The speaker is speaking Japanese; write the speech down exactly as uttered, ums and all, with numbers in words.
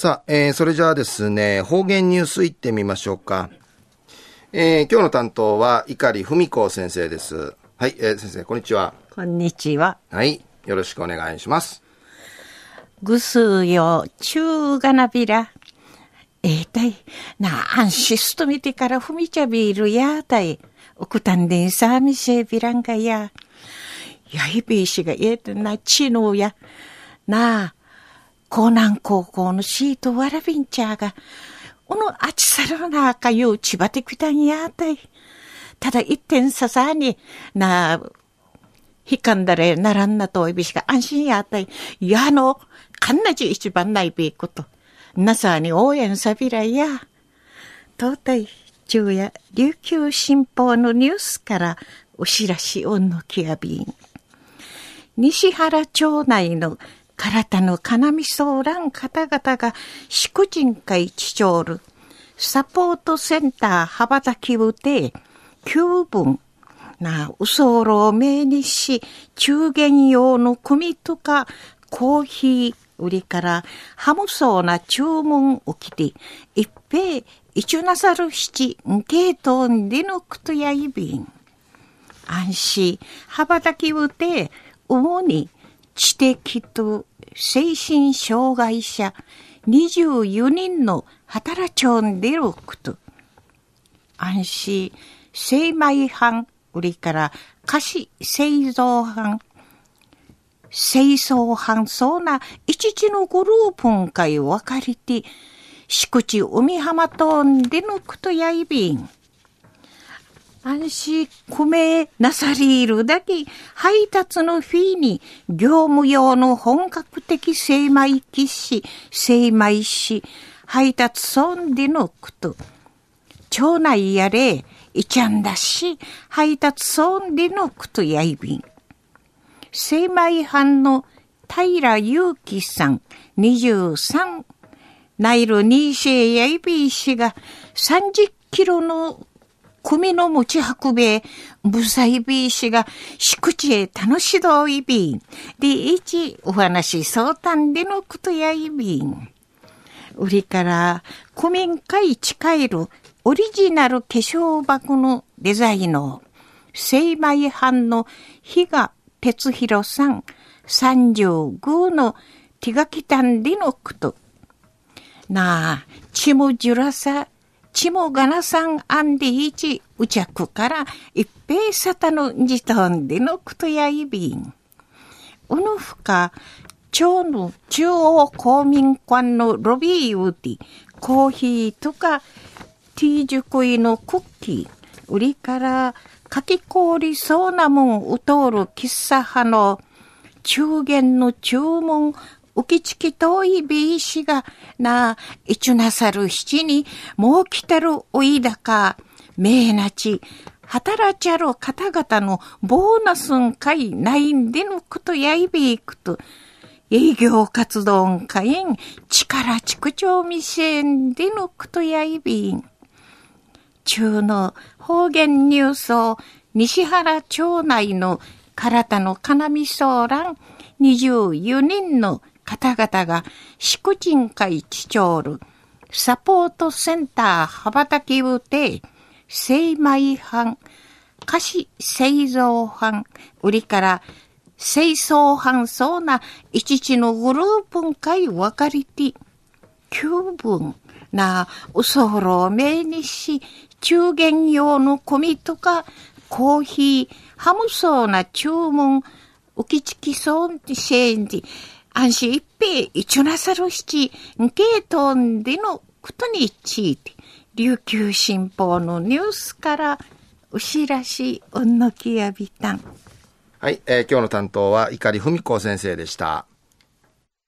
さあ、えー、それじゃあですね、方言ニュースいってみましょうか。えー、今日の担当は碇文子先生です。はい、えー、先生、こんにちは。こんにちは。はい、よろしくお願いします。ぐすうよ、ちゅうがなびら。えーたい、なあんしすとみてからふみちゃびるやたい。おくたんでんさみせびらんがや。やいびいしがえたなちのや。なあ、高南高校のシートわらびんちゃが。このあちさらなあかようちばてくたんやあたい。ただ一点ささになあ、ひかんだれならんなといびしか安心やあたい。やの、かんなじ一番ないびいこと。なさに応援さびらや。東大中や琉球新報のニュースからお知らしをのきやびん。西原町内の体の金見そうらん方々が祝人会ちちょるサポートセンター幅崎うて旧分なうそろを命にし中元用の組とかコーヒー売りからハムそうな注文をきて一平一なさる七系統にぬくとやいびん安心幅崎うて主に知的と精神障害者にじゅうよにんの働きょんでること。安心、精米班、売りから菓子製造班、清掃班、そうな一時のグループ会分かれて、敷地海浜とんでのことやいびん。安心、くめなさりいるだけ、配達のフィーに、業務用の本格的精米機種、精米し、配達損でのこと。町内やれ、いちゃんだし、配達損でのことやいびん。精米班の平祐樹さん、にじゅうさん、ナイルに世やいびい氏が、さんじゅっキロの組の持ち運べ、ぶさいびいしが、敷地へ楽しどいびん。で、一、お話相談でのことやいびん。売りから、古民家に近いるオリジナル化粧箱のデザインの、精米班の比嘉哲弘さん、さんじゅうごの手書き単でのこと。なあ、ちむじゅらさ、ちもがなさんあんでいち、うちゃくから、いっぺいさたのじとんでのくとやいびん。うぬふか、町の中央公民館のロビーウディ、コーヒーとか、ティージュクイのクッキー、売りから、かき氷そうなもんうとる喫茶派の、中元の注文、うきちきといびいしが、なあ、いちゅなさる七に、もうきたるおいだか、めいなち、働ちゃる方々のボーナスんかいないんでのことやいびいくと、営業活動んかいん、力ちくちょうみせんでのことやいびん。中の方言ニュースを、西原町内の体の金見そうらん、にじゅうよにんの方々が祝人会ちちょるサポートセンター幅崎うて精米班、菓子製造班、売りから清掃班そうな一時のグループ会分かれて旧分なうそろを命にし中元用の米とかコーヒーハムそうな注文うきちきそうにせんで安心一平一なさる七んけいとんでのことについて琉球新報のニュースからお知らしおんのきやびたん。はい、えー、今日の担当は碇文子先生でした。